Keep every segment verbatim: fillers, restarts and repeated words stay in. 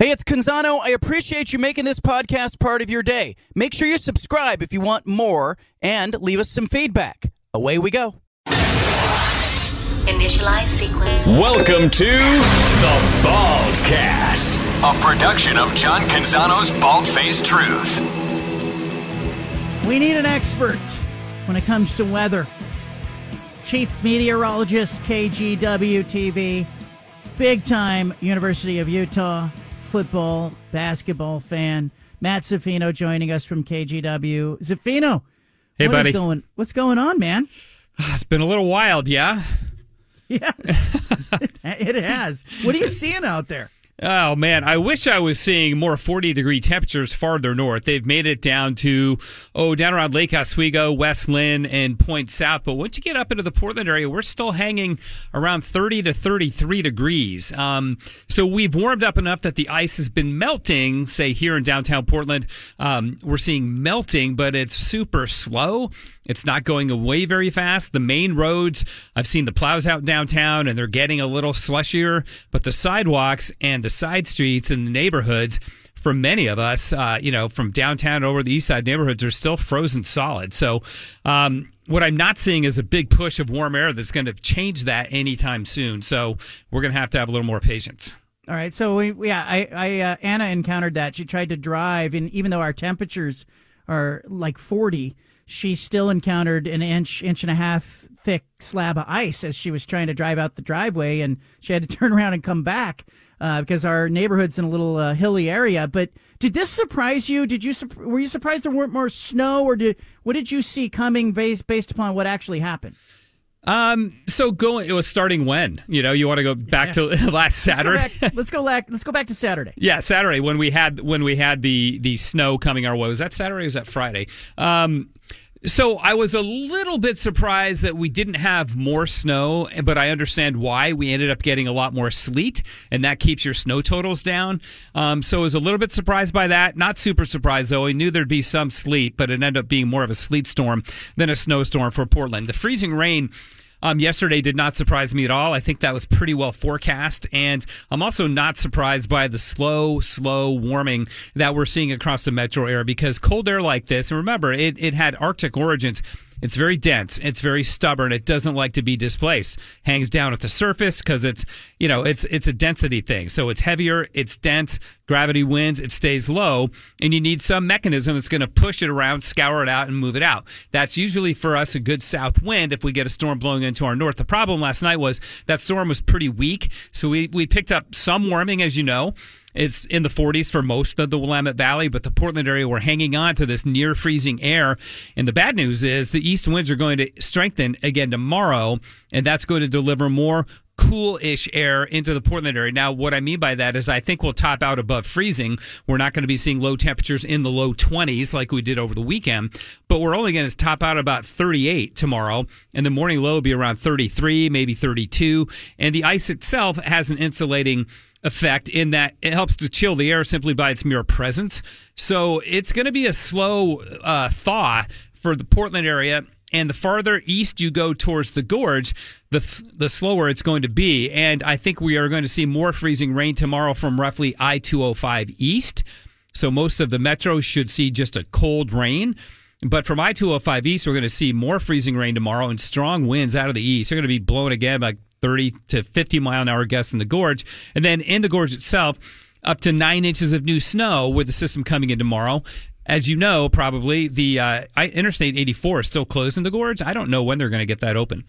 Hey, it's Canzano. I appreciate you making this podcast part of your day. Make sure you subscribe if you want more and leave us some feedback. Away we go. Initialize sequence. Welcome to The Baldcast, a production of John Canzano's Bald-Faced Truth. We need an expert when it comes to weather. Chief meteorologist, K G W T V, big-time University of Utah football, basketball fan, Matt Zaffino joining us from K G W. Zaffino, hey, what buddy. Is going, what's going on, man? It's been a little wild, yeah? Yes, it has. What are you seeing out there? Oh, man, I wish I was seeing more forty-degree temperatures farther north. They've made it down to, oh, down around Lake Oswego, West Lynn, and Point South. But once you get up into the Portland area, we're still hanging around thirty to thirty-three degrees. Um, so we've warmed up enough that the ice has been melting, say, here in downtown Portland. Um, we're seeing melting, but it's super slow. It's not going away very fast. The main roads, I've seen the plows out downtown, and they're getting a little slushier. But the sidewalks and the side streets and the neighborhoods, for many of us, uh, you know, from downtown over the east side neighborhoods, are still frozen solid. So um, what I'm not seeing is a big push of warm air that's going to change that anytime soon. So we're going to have to have a little more patience. All right. So, we, yeah, I, I uh, Anna encountered that. She tried to drive, and even though our temperatures are like forty, she still encountered an inch, inch and a half thick slab of ice as she was trying to drive out the driveway, and she had to turn around and come back uh, because our neighborhood's in a little uh, hilly area. But did this surprise you? Did you were you surprised there weren't more snow, or did what did you see coming based based upon what actually happened? Um. So going, it was starting when you know you want to go back yeah. to last Saturday. Let's go back, let's go back. Let's go back to Saturday. Yeah, Saturday when we had when we had the the snow coming our way. Was that Saturday? Or was that Friday? Um. So I was a little bit surprised that we didn't have more snow, but I understand why. We ended up getting a lot more sleet, and that keeps your snow totals down. Um, so I was a little bit surprised by that. Not super surprised, though. I knew there'd be some sleet, but it ended up being more of a sleet storm than a snowstorm for Portland. The freezing rain Um, yesterday did not surprise me at all. I think that was pretty well forecast. And I'm also not surprised by the slow, slow warming that we're seeing across the metro area, because cold air like this, and remember, it, it had Arctic origins. It's very dense. It's very stubborn. It doesn't like to be displaced. Hangs down at the surface because it's, you know, it's it's a density thing. So it's heavier. It's dense. Gravity wins. It stays low. And you need some mechanism that's going to push it around, scour it out, and move it out. That's usually for us a good south wind if we get a storm blowing into our north. The problem last night was that storm was pretty weak. So we, we picked up some warming, as you know. It's in the forties for most of the Willamette Valley, but the Portland area, we're hanging on to this near-freezing air. And the bad news is the east winds are going to strengthen again tomorrow, and that's going to deliver more cool-ish air into the Portland area. Now, what I mean by that is I think we'll top out above freezing. We're not going to be seeing low temperatures in the low twenties like we did over the weekend, but we're only going to top out about thirty-eight tomorrow, and the morning low will be around thirty-three, maybe thirty-two. And the ice itself has an insulating effect in that it helps to chill the air simply by its mere presence. So it's going to be a slow uh, thaw for the Portland area. And the farther east you go towards the gorge, the the slower it's going to be. And I think we are going to see more freezing rain tomorrow from roughly I two oh five east. So most of the metro should see just a cold rain. But from I two oh five east, we're going to see more freezing rain tomorrow, and strong winds out of the east. They're going to be blowing again by thirty to fifty mile an hour gusts in the gorge. And then in the gorge itself, up to nine inches of new snow with the system coming in tomorrow. As you know, probably the uh, Interstate eighty-four is still closed in the gorge. I don't know when they're going to get that open.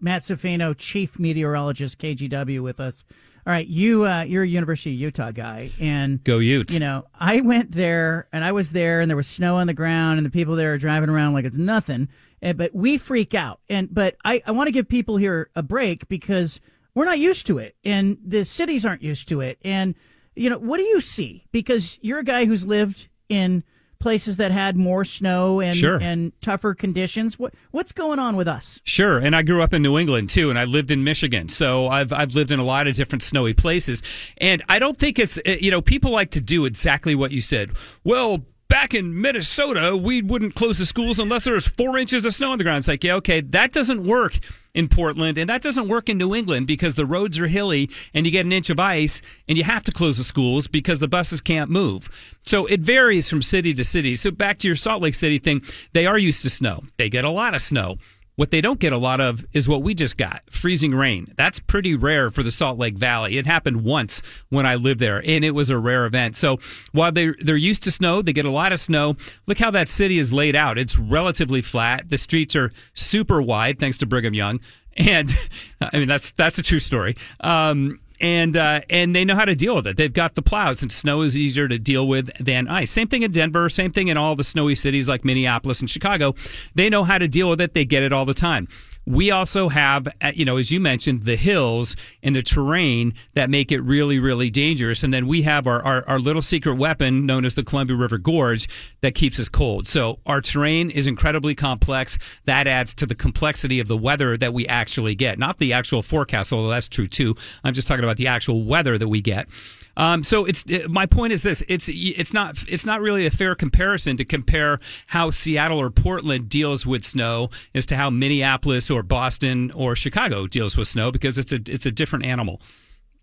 Matt Zaffino, chief meteorologist, K G W, with us. All right, you uh, you're a University of Utah guy, and go Utes. You know, I went there, and I was there, and there was snow on the ground, and the people there are driving around like it's nothing. But we freak out. And but I, I want to give people here a break, because we're not used to it, and the cities aren't used to it. And, you know, what do you see? Because you're a guy who's lived in places that had more snow and sure. and tougher conditions. What what's going on with us? Sure, and I grew up in New England too, and I lived in Michigan, so I've I've lived in a lot of different snowy places. And I don't think it's, you know, people like to do exactly what you said. Well, back in Minnesota, we wouldn't close the schools unless there was four inches of snow on the ground. It's like, yeah, okay, that doesn't work in Portland, and that doesn't work in New England because the roads are hilly and you get an inch of ice and you have to close the schools because the buses can't move. So it varies from city to city. So back to your Salt Lake City thing, they are used to snow. They get a lot of snow. What they don't get a lot of is what we just got, freezing rain. That's pretty rare for the Salt Lake Valley. It happened once when I lived there, and it was a rare event. So while they, they're used to snow, they get a lot of snow. Look how that city is laid out. It's relatively flat. The streets are super wide, thanks to Brigham Young. And, I mean, that's that's a true story. Um And uh, and they know how to deal with it. They've got the plows, and snow is easier to deal with than ice. Same thing in Denver. Same thing in all the snowy cities like Minneapolis and Chicago. They know how to deal with it. They get it all the time. We also have, you know, as you mentioned, the hills and the terrain that make it really, really dangerous. And then we have our, our, our little secret weapon known as the Columbia River Gorge that keeps us cold. So our terrain is incredibly complex. That adds to the complexity of the weather that we actually get. Not the actual forecast, although that's true too. I'm just talking about the actual weather that we get. Um, so it's it, my point is this: it's it's not it's not really a fair comparison to compare how Seattle or Portland deals with snow as to how Minneapolis or Boston or Chicago deals with snow, because it's a it's a different animal.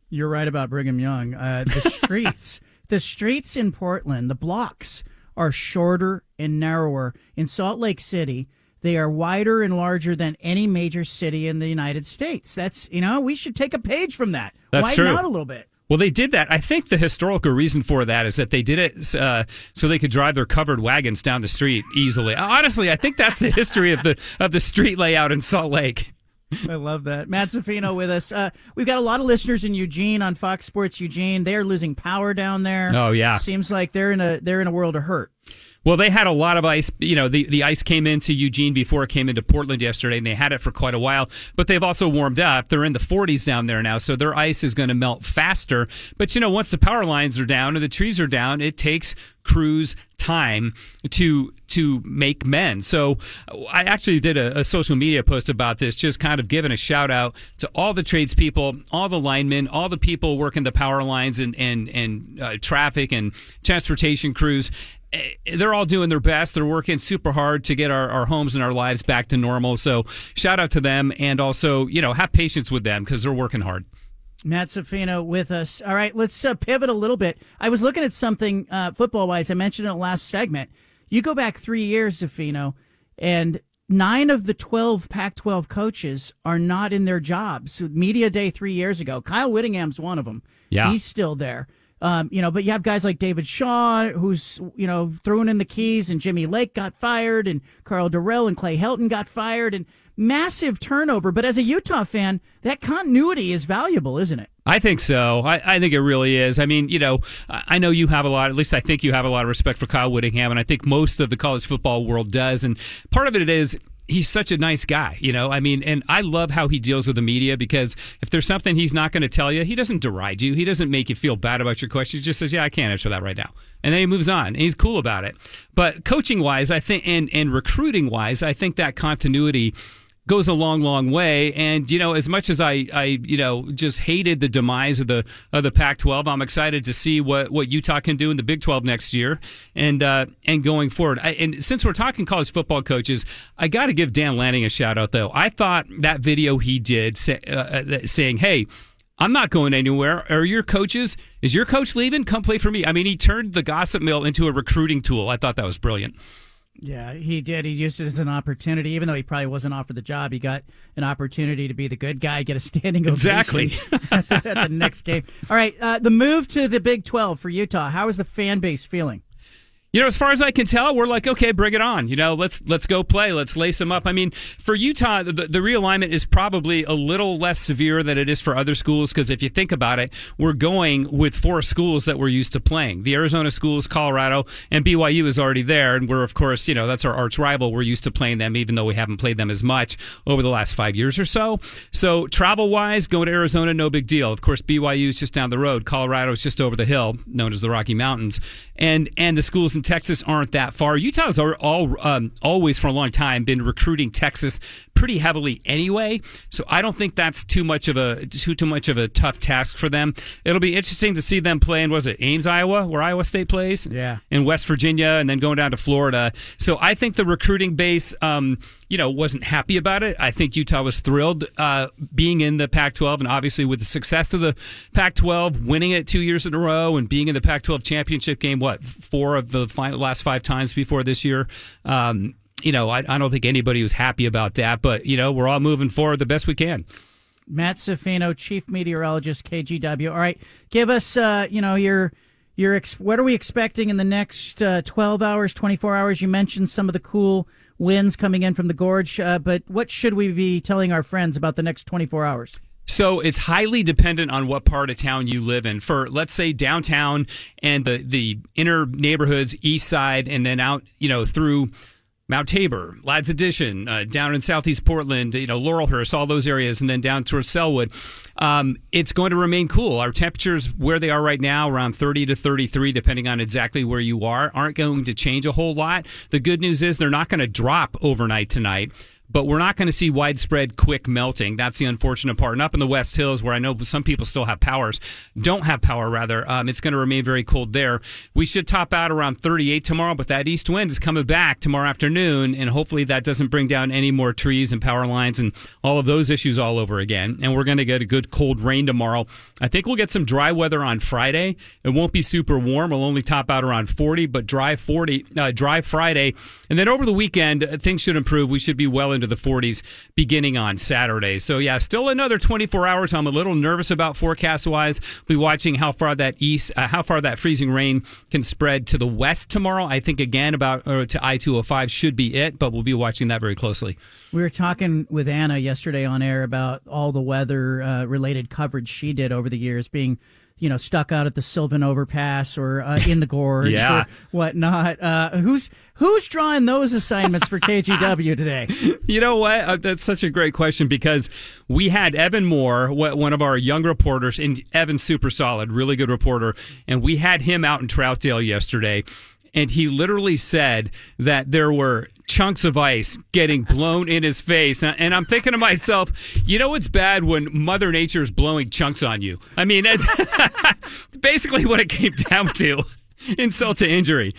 You're right about Brigham Young. Uh, the streets, the streets in Portland, the blocks are shorter and narrower. In Salt Lake City, they are wider and larger than any major city in the United States. That's you know we should take a page from that. That's Widen true. out a little bit. Well, they did that. I think the historical reason for that is that they did it uh, so they could drive their covered wagons down the street easily. Honestly, I think that's the history of the of the street layout in Salt Lake. I love that. Matt Zaffino with us. Uh, we've got a lot of listeners in Eugene on Fox Sports Eugene. They are losing power down there. Oh yeah, seems like they're in a they're in a world of hurt. Well, they had a lot of ice. You know, the, the ice came into Eugene before it came into Portland yesterday, and they had it for quite a while. But they've also warmed up. They're in the forties down there now, so their ice is going to melt faster. But, you know, once the power lines are down and the trees are down, it takes crews time to to make men. So I actually did a, a social media post about this, just kind of giving a shout out to all the tradespeople, all the linemen, all the people working the power lines and, and, and uh, traffic and transportation crews. They're all doing their best. They're working super hard to get our, our homes and our lives back to normal. So shout out to them, and also, you know, have patience with them because they're working hard. Matt Zaffino with us. All right, let's uh, pivot a little bit. I was looking at something uh, football-wise. I mentioned it in the last segment. You go back three years, Zaffino, and nine of the twelve Pac twelve coaches are not in their jobs. Media Day three years ago. Kyle Whittingham's one of them. Yeah. He's still there. Um, you know, but you have guys like David Shaw, who's, you know, throwing in the keys, and Jimmy Lake got fired, and Carl Durrell and Clay Helton got fired, and massive turnover. But as a Utah fan, that continuity is valuable, isn't it? I think so. I, I think it really is. I mean, you know, I know you have a lot, at least I think you have a lot of respect for Kyle Whittingham, and I think most of the college football world does. And part of it is, he's such a nice guy, you know. I mean, and I love how he deals with the media, because if there's something he's not going to tell you, he doesn't deride you. He doesn't make you feel bad about your question. He just says, yeah, I can't answer that right now. And then he moves on, and he's cool about it. But coaching-wise, I think, and, and recruiting-wise, I think that continuity goes a long, long way. And, you know, as much as I, I, you know, just hated the demise of the of the Pac twelve, I'm excited to see what, what Utah can do in the Big twelve next year and uh, and going forward. I, and since we're talking college football coaches, I got to give Dan Lanning a shout out, though. I thought that video he did say, uh, saying, hey, I'm not going anywhere. Are your coaches, is your coach leaving? Come play for me. I mean, he turned the gossip mill into a recruiting tool. I thought that was brilliant. Yeah, he did. He used it as an opportunity. Even though he probably wasn't offered the job, he got an opportunity to be the good guy, get a standing ovation exactly. at, the, at the next game. All right, uh, the move to the Big twelve for Utah, how is the fan base feeling? You know, as far as I can tell, we're like, okay, bring it on. You know, let's let's go play. Let's lace them up. I mean, for Utah, the, the realignment is probably a little less severe than it is for other schools, because if you think about it, we're going with four schools that we're used to playing. The Arizona schools, Colorado, and B Y U is already there, and we're, of course, you know, that's our arch rival. We're used to playing them, even though we haven't played them as much over the last five years or so. So travel-wise, going to Arizona, no big deal. Of course, B Y U is just down the road. Colorado is just over the hill, known as the Rocky Mountains. And, and the schools in Texas aren't that far. Utah has all, um, always for a long time been recruiting Texas pretty heavily anyway, so I don't think that's too much of a too too much of a tough task for them. It'll be interesting to see them play in, was it Ames, Iowa, where Iowa State plays? Yeah, in West Virginia, and then going down to Florida. So I think the recruiting base, um, you know, wasn't happy about it. I think Utah was thrilled uh, being in the Pac twelve, and obviously with the success of the Pac twelve, winning it two years in a row and being in the Pac twelve championship game, what, four of the final, last five times before this year. Um, you know, I, I don't think anybody was happy about that, but, you know, we're all moving forward the best we can. Matt Zaffino, chief meteorologist, K G W. All right, give us, uh, you know, your... You're ex- what are we expecting in the next uh, twelve hours, twenty-four hours? You mentioned some of the cool winds coming in from the gorge, uh, but what should we be telling our friends about the next twenty-four hours? So it's highly dependent on what part of town you live in. For, let's say, downtown and the, the inner neighborhoods, east side, and then out, you know, through Mount Tabor, Lads Addition, uh, down in southeast Portland, you know, Laurelhurst, all those areas, and then down towards Selwood. Um, it's going to remain cool. Our temperatures, where they are right now, around thirty to thirty-three, depending on exactly where you are, aren't going to change a whole lot. The good news is they're not going to drop overnight tonight, but we're not going to see widespread quick melting. That's the unfortunate part. And up in the West Hills, where I know some people still have powers, don't have power, rather, um, it's going to remain very cold there. We should top out around thirty-eight tomorrow, but that east wind is coming back tomorrow afternoon, and hopefully that doesn't bring down any more trees and power lines and all of those issues all over again. And we're going to get a good cold rain tomorrow. I think we'll get some dry weather on Friday. It won't be super warm. We'll only top out around forty, but dry forty, uh, dry Friday. And then over the weekend, things should improve. We should be well into the forties beginning on Saturday. So, yeah, still another twenty-four hours. I'm a little nervous about forecast-wise. Be watching how far that east, uh, how far that freezing rain can spread to the west tomorrow. I think, again, about uh, to I two oh five should be it, but we'll be watching that very closely. We were talking with Anna yesterday on air about all the weather-related uh, coverage she did over the years, being, you know, stuck out at the Sylvan Overpass or uh, in the gorge yeah. or whatnot. Uh, who's who's drawing those assignments for K G W today? You know what? Uh, that's such a great question, because we had Evan Moore, one of our young reporters, and Evan's super solid, really good reporter, and we had him out in Troutdale yesterday, and he literally said that there were chunks of ice getting blown in his face. And I'm thinking to myself, you know it's bad when Mother Nature is blowing chunks on you. I mean, that's basically what it came down to, insult to injury.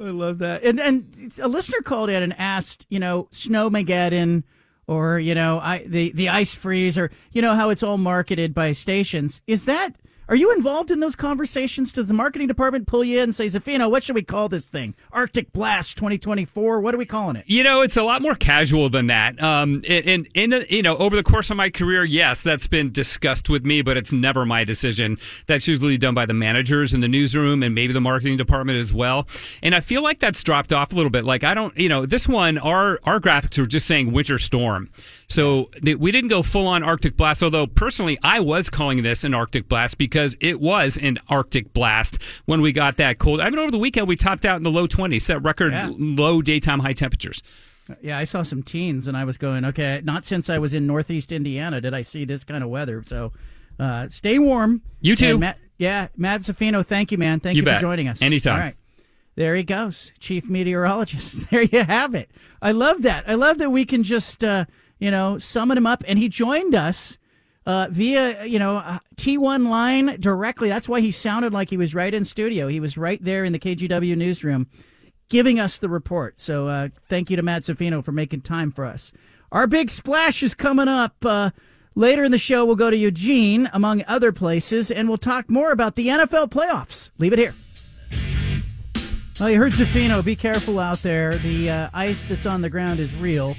I love that. And and a listener called in and asked, you know, Snowmageddon or, you know, I, the, the ice freeze, or, you know, how it's all marketed by stations. Is that... Are you involved in those conversations? Does the marketing department pull you in and say, Zaffino, what should we call this thing? Arctic Blast twenty twenty-four? What are we calling it? You know, it's a lot more casual than that. Um, and, and, you know, over the course of my career, yes, that's been discussed with me, but it's never my decision. That's usually done by the managers in the newsroom and maybe the marketing department as well. And I feel like that's dropped off a little bit. Like, I don't, you know, this one, our, our graphics were just saying winter storm. So we didn't go full-on Arctic Blast, although personally I was calling this an Arctic Blast because it was an Arctic Blast when we got that cold. I mean, over the weekend we topped out in the low twenties, set record yeah. low daytime high temperatures. Yeah, I saw some teens, and I was going, okay, not since I was in northeast Indiana did I see this kind of weather. So uh, stay warm. You too. Matt, yeah, Matt Zaffino, thank you, man. Thank you, you for joining us. Anytime. All right. There he goes, chief meteorologist. There you have it. I love that. I love that we can just... Uh, You know, summon him up, and he joined us uh, via, you know, T one line directly. That's why he sounded like he was right in studio. He was right there in the K G W newsroom giving us the report. So uh, thank you to Matt Zaffino for making time for us. Our big splash is coming up. Uh, later in the show, we'll go to Eugene, among other places, and we'll talk more about the N F L playoffs. Leave it here. Well, you heard Zaffino. Be careful out there. The uh, ice that's on the ground is real.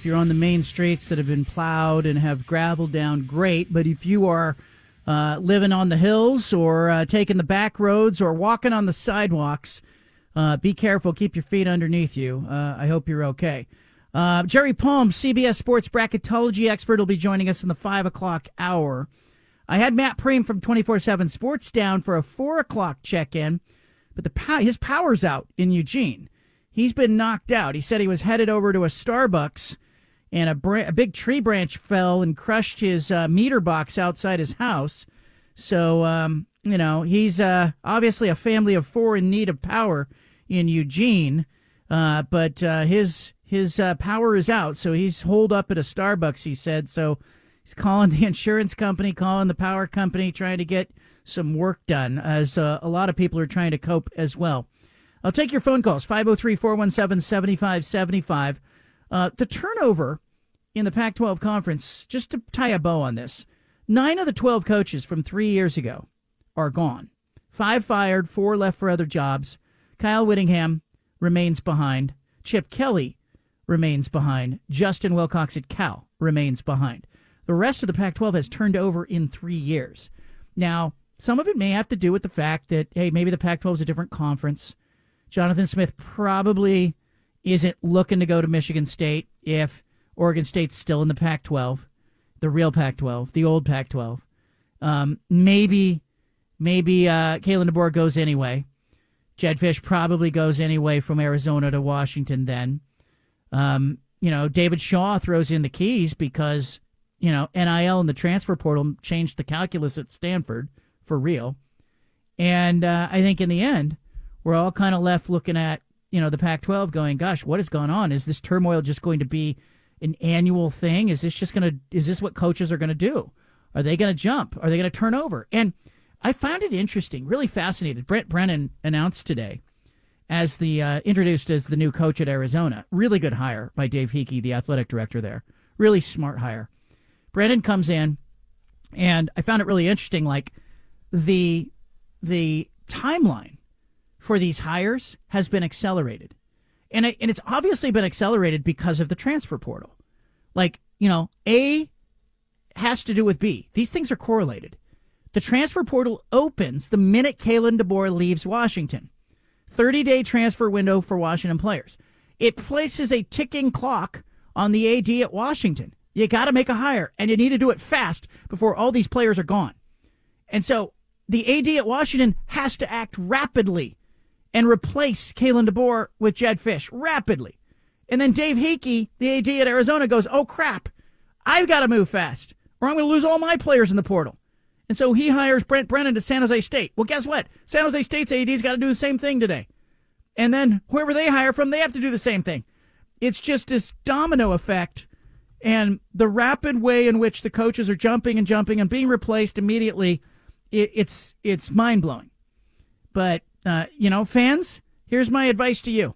If you're on the main streets that have been plowed and have gravel down, great. But if you are uh, living on the hills or uh, taking the back roads or walking on the sidewalks, uh, be careful. Keep your feet underneath you. Uh, I hope you're okay. Uh, Jerry Palm, C B S Sports Bracketology expert, will be joining us in the five o'clock hour. I had Matt Preem from twenty-four seven Sports down for a four o'clock check-in, but the pow- his power's out in Eugene. He's been knocked out. He said he was headed over to a Starbucks, and a, br- a big tree branch fell and crushed his uh, meter box outside his house. So, um, you know, he's uh, obviously a family of four in need of power in Eugene, uh, but uh, his his uh, power is out, so he's holed up at a Starbucks, he said. So he's calling the insurance company, calling the power company, trying to get some work done, as uh, a lot of people are trying to cope as well. I'll take your phone calls, five oh three, four one seven, seven five seven five. Uh, the turnover in the Pac twelve conference, just to tie a bow on this, nine of the twelve coaches from three years ago are gone. Five fired, four left for other jobs. Kyle Whittingham remains behind. Chip Kelly remains behind. Justin Wilcox at Cal remains behind. The rest of the Pac twelve has turned over in three years. Now, some of it may have to do with the fact that, hey, maybe the Pac twelve is a different conference. Jonathan Smith probably isn't looking to go to Michigan State if Oregon State's still in the Pac twelve, the real Pac twelve, the old Pac twelve. Um, maybe maybe uh, Kalen DeBoer goes anyway. Jed Fish probably goes anyway from Arizona to Washington then. Um, you know, David Shaw throws in the keys because, you know, N I L and the transfer portal changed the calculus at Stanford. For real. And uh, I think in the end, we're all kind of left looking at, you know, the Pac twelve going, gosh, what has gone on? Is this turmoil just going to be an annual thing? Is this just going to, is this what coaches are going to do? Are they going to jump? Are they going to turn over? And I found it interesting, really fascinated. Brent Brennan announced today as the, uh, introduced as the new coach at Arizona. Really good hire by Dave Hickey, the athletic director there. Really smart hire. Brennan comes in, and I found it really interesting, like, The the timeline for these hires has been accelerated, and it, and it's obviously been accelerated because of the transfer portal. Like, you know, A has to do with B. These things are correlated. The transfer portal opens the minute Kalen DeBoer leaves Washington. thirty-day transfer window for Washington players. It places a ticking clock on the A D at Washington. You got to make a hire, and you need to do it fast before all these players are gone. And so the A D at Washington has to act rapidly and replace Kalen DeBoer with Jed Fish rapidly. And then Dave Hickey, the A D at Arizona, goes, oh, crap, I've got to move fast or I'm going to lose all my players in the portal. And so he hires Brent Brennan to San Jose State. Well, guess what? San Jose State's A D's got to do the same thing today. And then whoever they hire from, they have to do the same thing. It's just this domino effect, and the rapid way in which the coaches are jumping and jumping and being replaced immediately. It, it's it's mind-blowing. But, uh, you know, fans, here's my advice to you.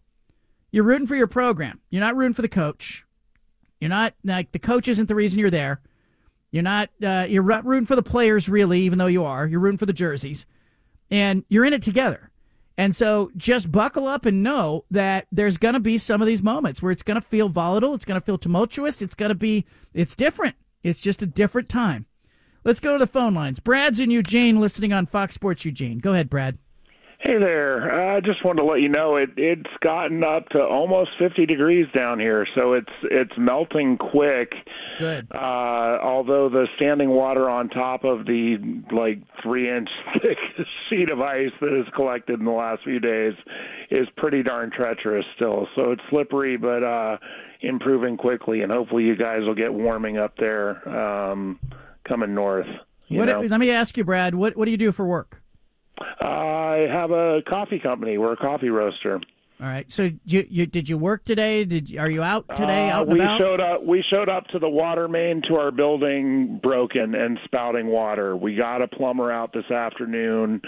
You're rooting for your program. You're not rooting for the coach. You're not, like, the coach isn't the reason you're there. You're not, uh, you're rooting for the players, really, even though you are. You're rooting for the jerseys. And you're in it together. And so just buckle up and know that there's going to be some of these moments where it's going to feel volatile. It's going to feel tumultuous. It's going to be, it's different. It's just a different time. Let's go to the phone lines. Brad's in Eugene, listening on Fox Sports Eugene. Go ahead, Brad. Hey there. I uh, just wanted to let you know it it's gotten up to almost fifty degrees down here, so it's it's melting quick. Good. Uh, although the standing water on top of the like three inch thick sheet of ice that has collected in the last few days is pretty darn treacherous still. So it's slippery, but uh, improving quickly, and hopefully you guys will get warming up there. Um, coming north. What, let me ask you, Brad, what, what do you do for work? Uh, I have a coffee company. We're a coffee roaster. All right. So you, you, did you work today? Did you, are you out today? Uh, out and we about? showed up. We showed up to the water main to our building broken and spouting water. We got a plumber out this afternoon.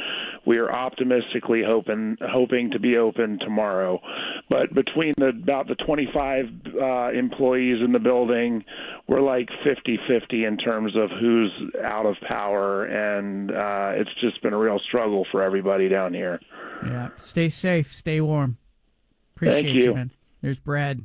We are optimistically hoping hoping to be open tomorrow. But between the about the twenty-five uh, employees in the building, we're like fifty-fifty in terms of who's out of power, and uh, it's just been a real struggle for everybody down here. Yeah. Stay safe. Stay warm. Appreciate Thank you. you, man. There's Brad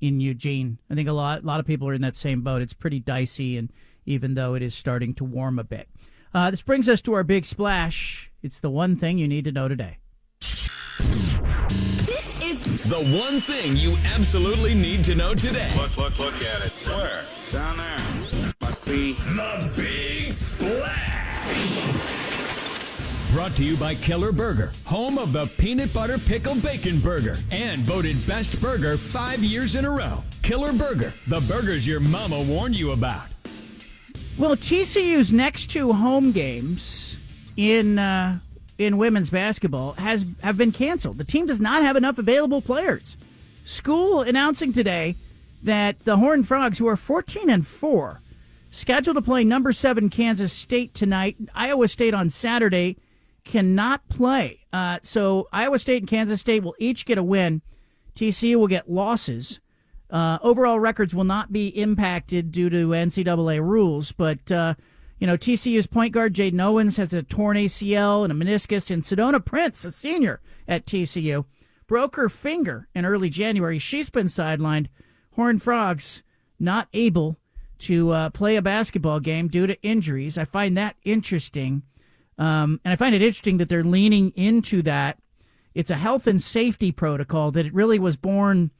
in Eugene. I think a lot, a lot of people are in that same boat. It's pretty dicey, and even though it is starting to warm a bit. Uh, this brings us to our big splash. It's the one thing you need to know today. This is the one thing you absolutely need to know today. Look, look, look at it. Where? Down there. Must be the big splash. Brought to you by Killer Burger, home of the Peanut Butter Pickle Bacon Burger, and voted Best Burger five years in a row. Killer Burger, the burgers your mama warned you about. Well, T C U's next two home games in uh, in women's basketball has have been canceled. The team does not have enough available players. School announcing today that the Horned Frogs, who are fourteen and four, scheduled to play number seven Kansas State tonight. Iowa State on Saturday cannot play. Uh, so Iowa State and Kansas State will each get a win. T C U will get losses. Uh, overall records will not be impacted due to N C double A rules, but uh, you know, T C U's point guard, Jaden Owens, has a torn A C L and a meniscus, and Sedona Prince, a senior at T C U, broke her finger in early January. She's been sidelined. Horned Frogs not able to uh, play a basketball game due to injuries. I find that interesting, um, and I find it interesting that they're leaning into that. It's a health and safety protocol that it really was born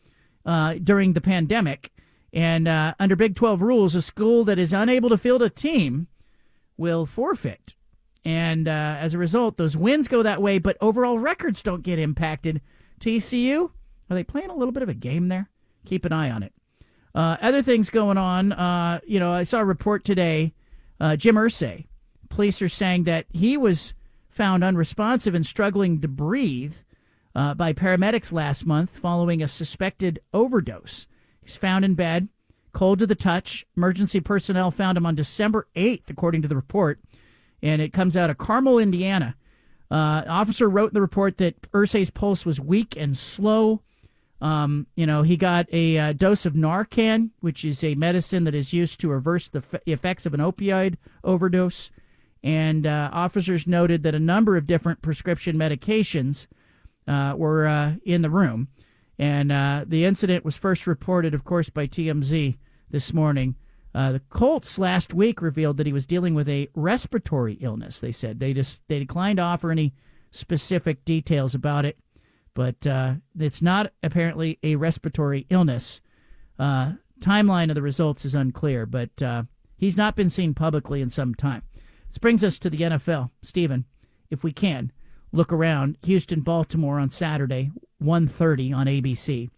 uh, during the pandemic, and uh, under Big twelve rules, a school that is unable to field a team will forfeit. And uh, as a result, those wins go that way, but overall records don't get impacted. T C U, are they playing a little bit of a game there? Keep an eye on it. Uh, other things going on, uh, you know, I saw a report today, uh, Jim Irsay. Police are saying that he was found unresponsive and struggling to breathe uh, by paramedics last month following a suspected overdose. He's found in bed, cold to the touch. Emergency personnel found him on December eighth, according to the report, and it comes out of Carmel, Indiana. Uh, officer wrote in the report that Irsay's pulse was weak and slow. Um, you know, he got a uh, dose of Narcan, which is a medicine that is used to reverse the f- effects of an opioid overdose. And uh, officers noted that a number of different prescription medications uh, were uh, in the room. And uh, the incident was first reported, of course, by T M Z this morning. Uh, the Colts last week revealed that he was dealing with a respiratory illness, they said. They just they declined to offer any specific details about it, but uh, it's not apparently a respiratory illness. Uh, timeline of the results is unclear, but uh, he's not been seen publicly in some time. This brings us to the N F L. Stephen, if we can, look around. Houston, Baltimore on Saturday, one thirty on A B C.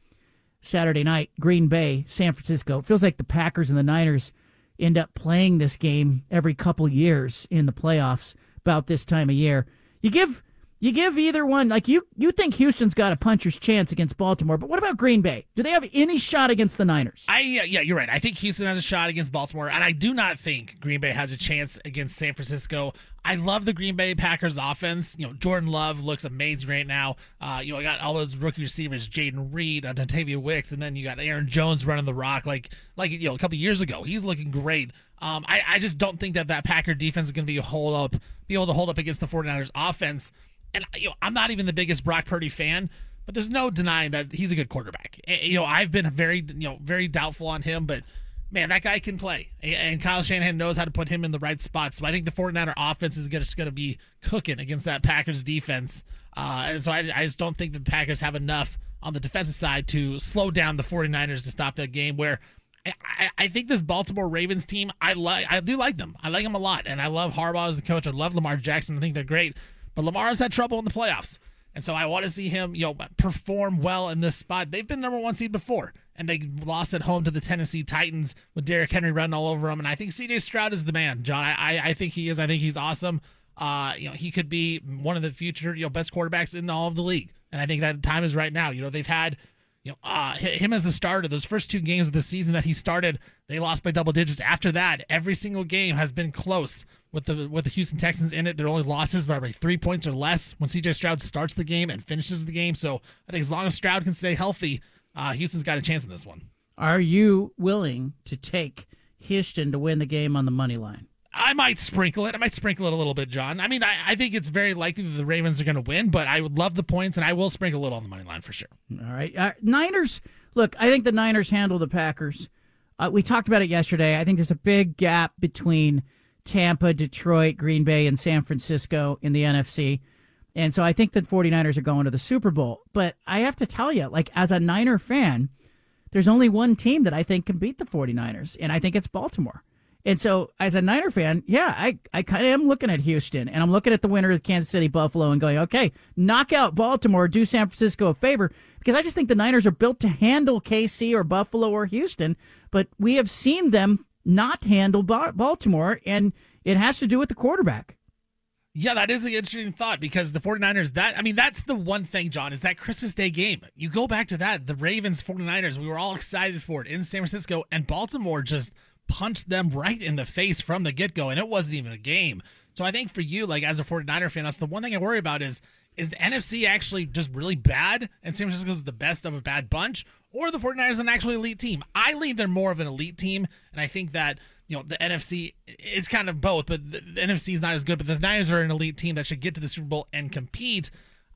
Saturday night, Green Bay, San Francisco. It feels like the Packers and the Niners end up playing this game every couple years in the playoffs about this time of year. You give you give either one, like you, you think Houston's got a puncher's chance against Baltimore, but what about Green Bay? Do they have any shot against the Niners? I uh, yeah, you're right. I think Houston has a shot against Baltimore, and I do not think Green Bay has a chance against San Francisco. I love the Green Bay Packers offense. You know, Jordan Love looks amazing right now. Uh, you know, I got all those rookie receivers, Jaden Reed, uh, Dontavia Wicks, and then you got Aaron Jones running the rock like, like you know, a couple of years ago. He's looking great. Um, I, I just don't think that that Packer defense is going to be hold up, be able to hold up against the 49ers offense. And you know, I'm not even the biggest Brock Purdy fan, but there's no denying that he's a good quarterback. And, you know, I've been very, you know, very doubtful on him, but man, that guy can play, and Kyle Shanahan knows how to put him in the right spot. So I think the 49er offense is just going to be cooking against that Packers defense. Uh, and so I, I just don't think the Packers have enough on the defensive side to slow down the 49ers to stop that game. Where I, I, I think this Baltimore Ravens team, I like, I do like them. I like them a lot, and I love Harbaugh as the coach. I love Lamar Jackson. I think they're great, but Lamar's had trouble in the playoffs, and so I want to see him, you know, perform well in this spot. They've been number one seed before, and they lost at home to the Tennessee Titans with Derrick Henry running all over them. And I think C J Stroud is the man, John. I, I, I think he is. I think he's awesome. Uh, you know, he could be one of the future, you know, best quarterbacks in all of the league. And I think that time is right now. You know, they've had, you know, uh, him as the starter. Those first two games of the season that he started, they lost by double digits. After that, every single game has been close with the with the Houston Texans in it. Their only losses by like three points or less when C J Stroud starts the game and finishes the game. So I think as long as Stroud can stay healthy, Uh, Houston's got a chance in this one. Are you willing to take Houston to win the game on the money line? I might sprinkle it. I might sprinkle it a little bit, John. I mean, I, I think it's very likely that the Ravens are going to win, but I would love the points, and I will sprinkle a little on the money line for sure. All right. Uh, Niners, look, I think the Niners handle the Packers. Uh, we talked about it yesterday. I think there's a big gap between Tampa, Detroit, Green Bay, and San Francisco in the N F C. And so I think that 49ers are going to the Super Bowl. But I have to tell you, like, as a Niner fan, there's only one team that I think can beat the 49ers, and I think it's Baltimore. And so as a Niner fan, yeah, I, I kind of am looking at Houston, and I'm looking at the winner of Kansas City, Buffalo, and going, okay, knock out Baltimore, do San Francisco a favor, because I just think the Niners are built to handle K C or Buffalo or Houston, but we have seen them not handle Baltimore, and it has to do with the quarterback. Yeah, that is an interesting thought because the 49ers, that I mean, that's the one thing, John, is that Christmas Day game. You go back to that, the Ravens, 49ers, we were all excited for it in San Francisco, and Baltimore just punched them right in the face from the get-go, and it wasn't even a game. So I think for you, like as a 49er fan, that's the one thing I worry about is, is the N F C actually just really bad, and San Francisco's the best of a bad bunch, or the 49ers an actually elite team? I lean they're more of an elite team, and I think that, you know, the N F C is kind of both, but the, the N F C is not as good, but the Niners are an elite team that should get to the Super Bowl and compete.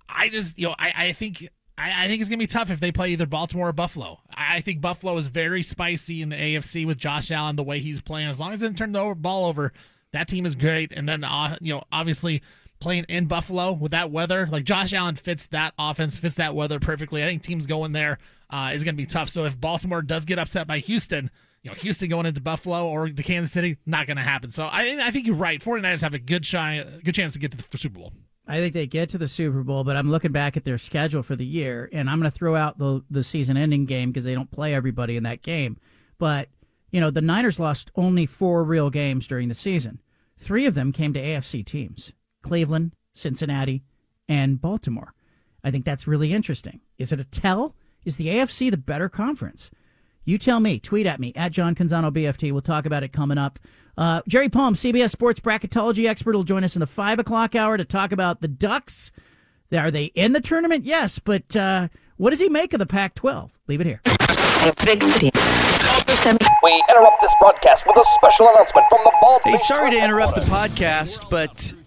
I just, you know, I, I think I, I think it's going to be tough if they play either Baltimore or Buffalo. I, I think Buffalo is very spicy in the A F C with Josh Allen, the way he's playing. As long as they don't turn the ball over, that team is great. And then, uh, you know, obviously, playing in Buffalo with that weather, like Josh Allen fits that offense, fits that weather perfectly. I think teams going there uh, is going to be tough. So if Baltimore does get upset by Houston, you know, Houston going into Buffalo or to Kansas City, not going to happen. So I, I think you're right. 49ers have a good shy, good chance to get to the Super Bowl. I think they get to the Super Bowl, but I'm looking back at their schedule for the year, and I'm going to throw out the the season-ending game because they don't play everybody in that game. But, you know, the Niners lost only four real games during the season. Three of them came to A F C teams. Cleveland, Cincinnati, and Baltimore. I think that's really interesting. Is it a tell? Is the A F C the better conference? You tell me. Tweet at me, at John Canzano B F T. We'll talk about it coming up. Uh, Jerry Palm, C B S Sports Bracketology expert, will join us in the five o'clock hour to talk about the Ducks. Are they in the tournament? Yes, but uh, what does he make of the Pac twelve? Leave it here. We interrupt this broadcast with a special announcement from the Bald Face. Hey, sorry to interrupt the podcast, but